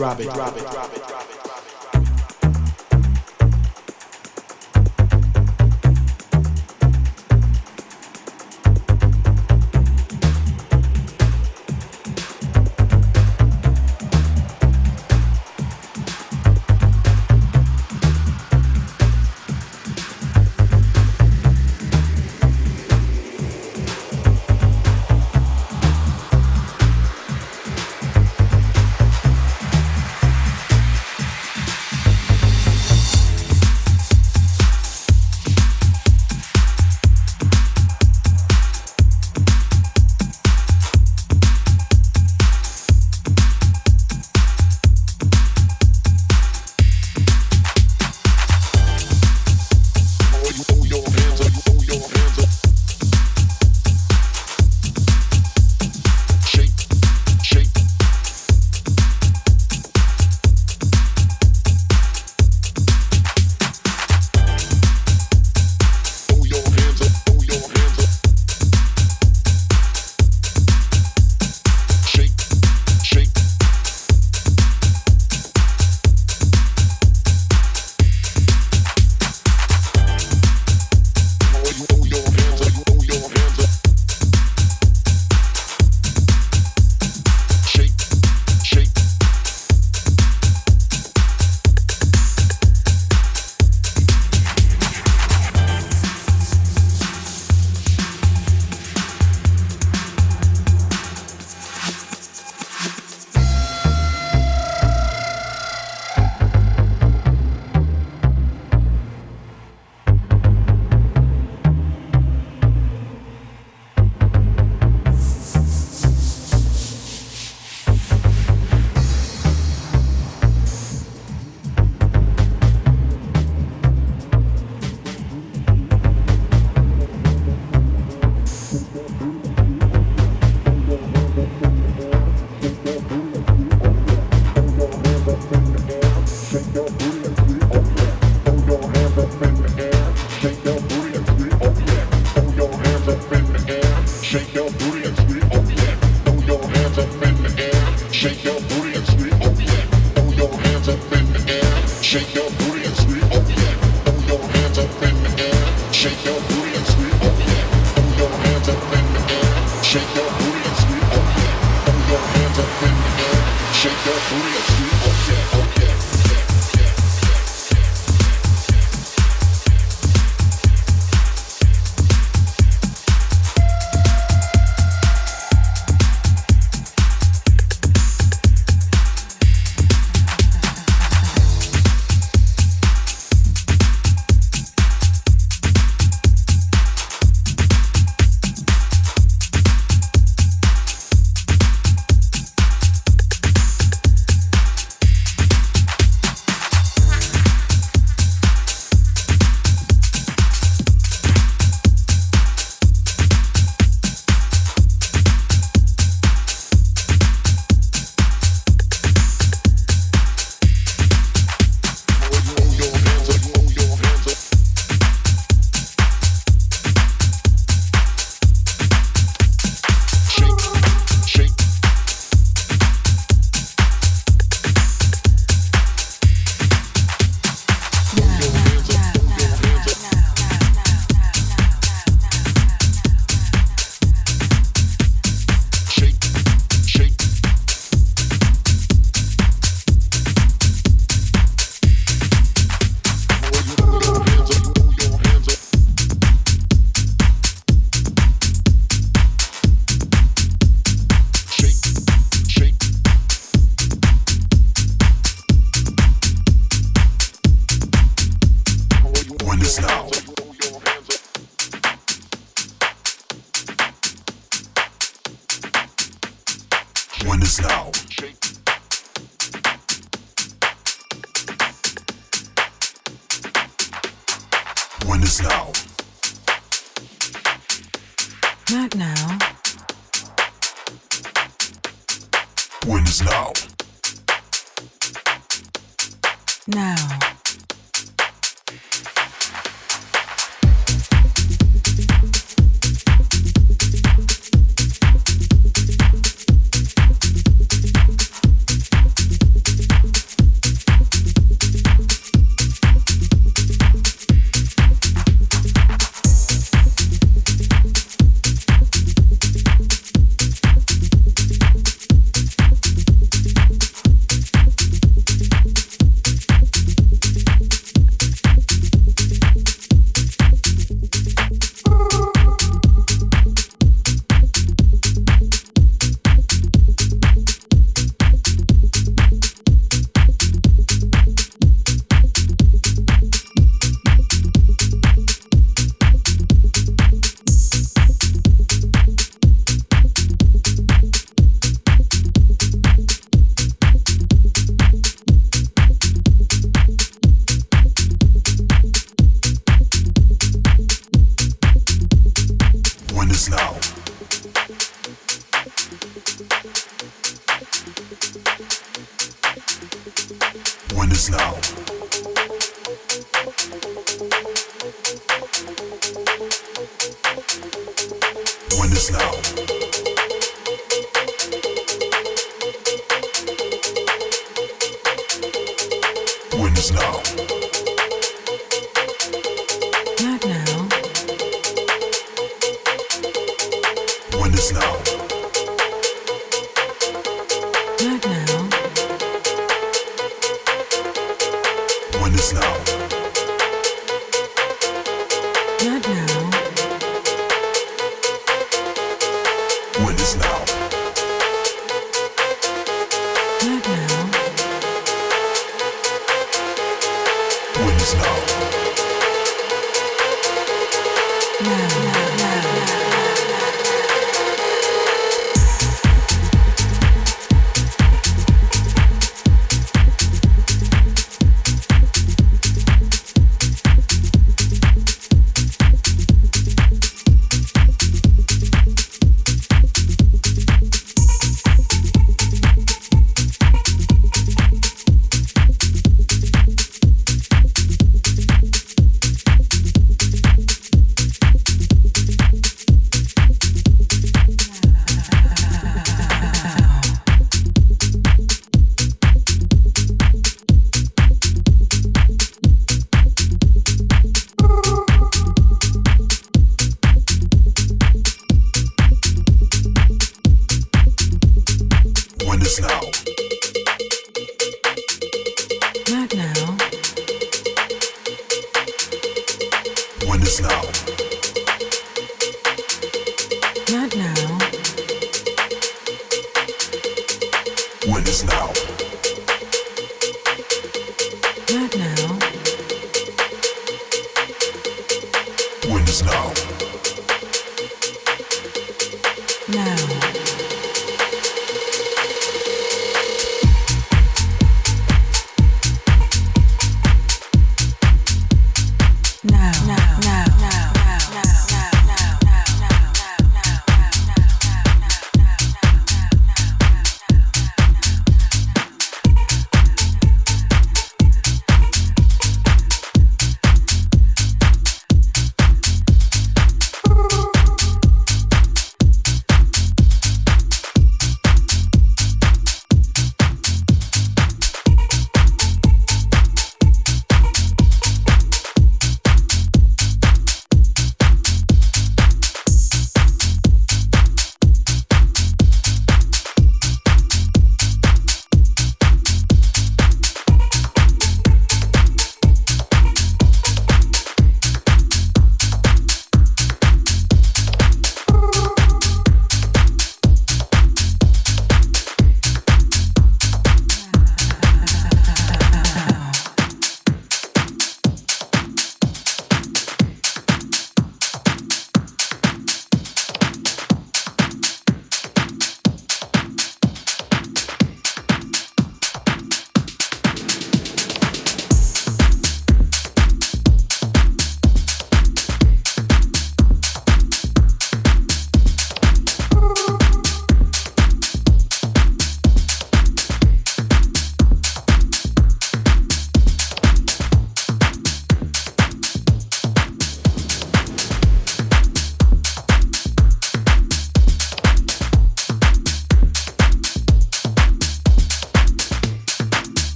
drop it, drop it, drop it, drop it. snow. When the snow. When the snow. When the snow.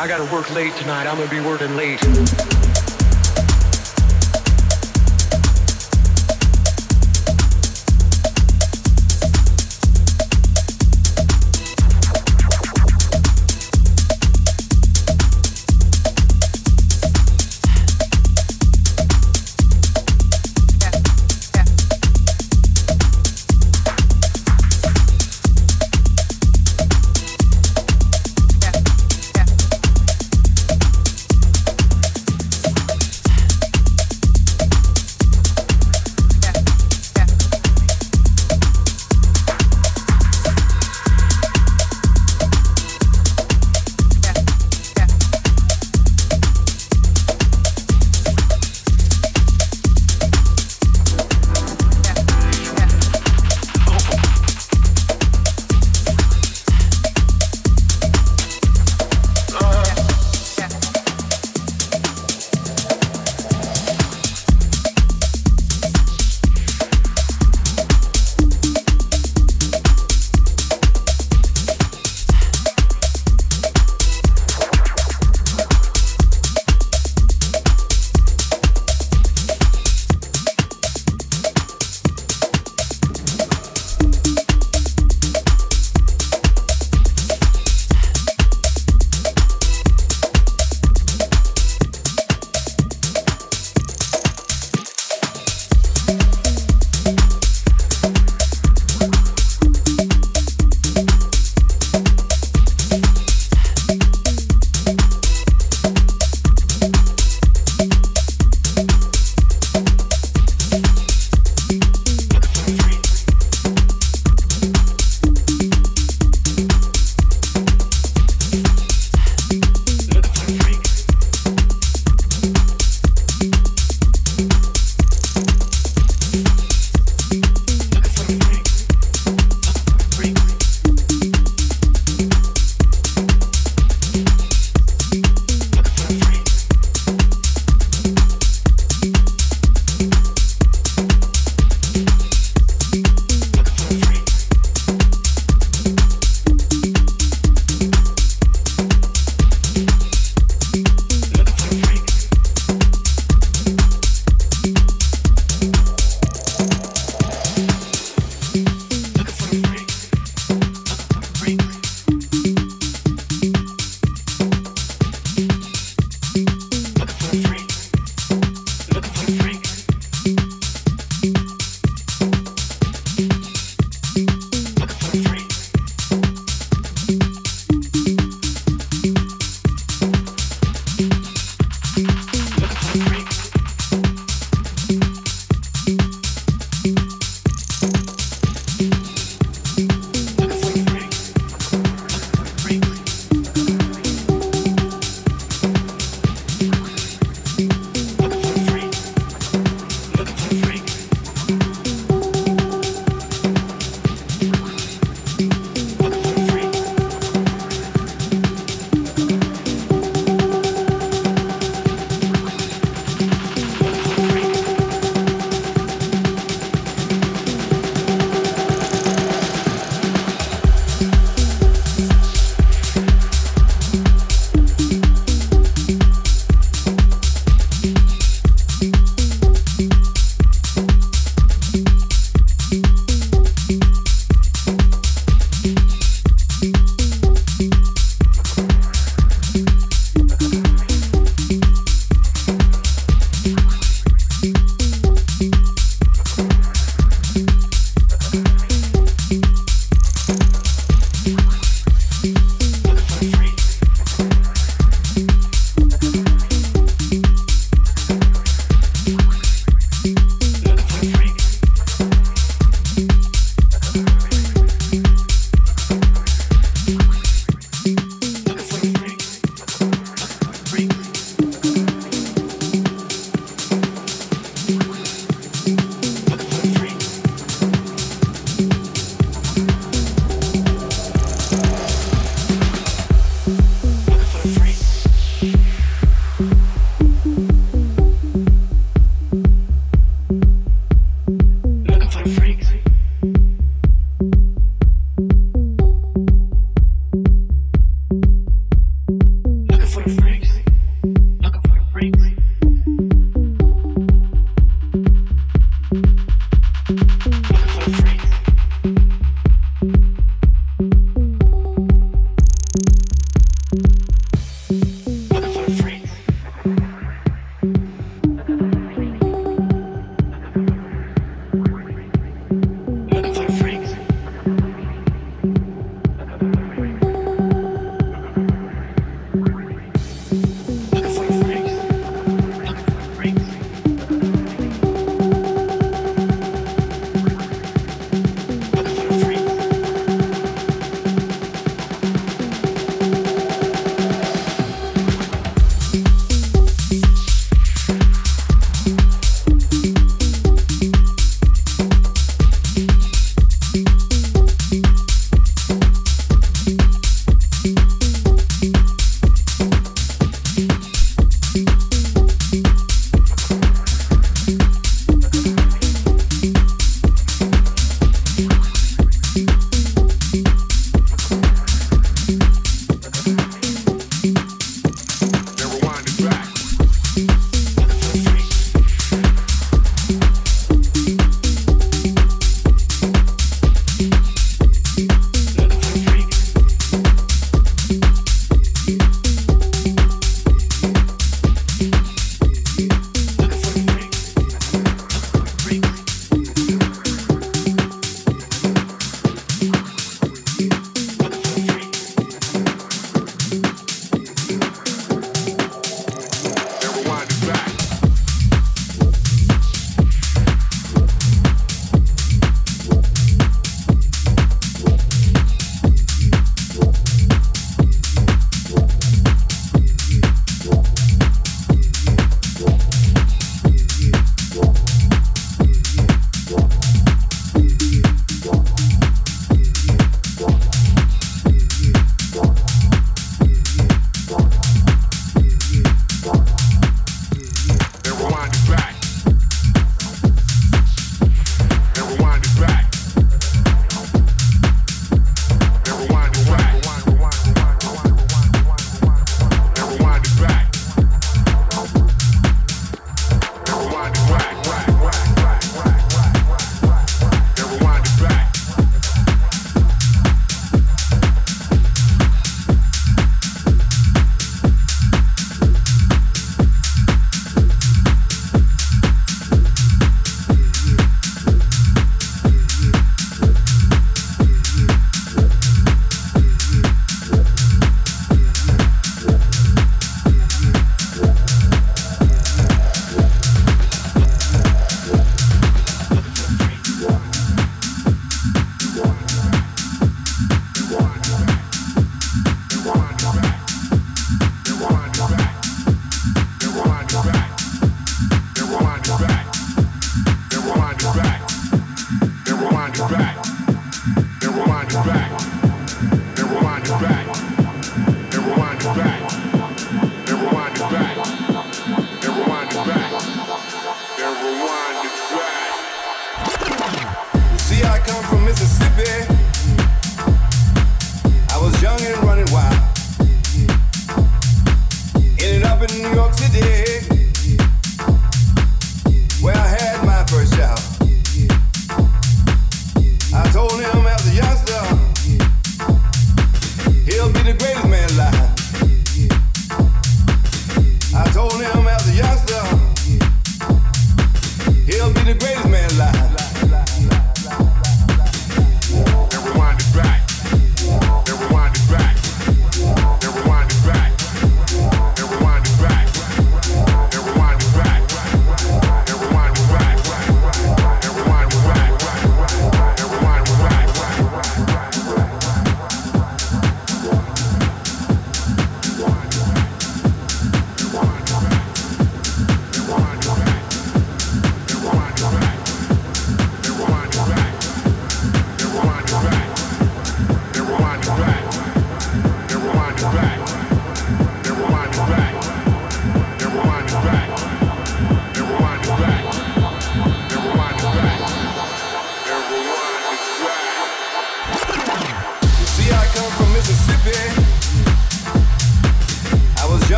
I gotta work late tonight. I'm gonna be working late.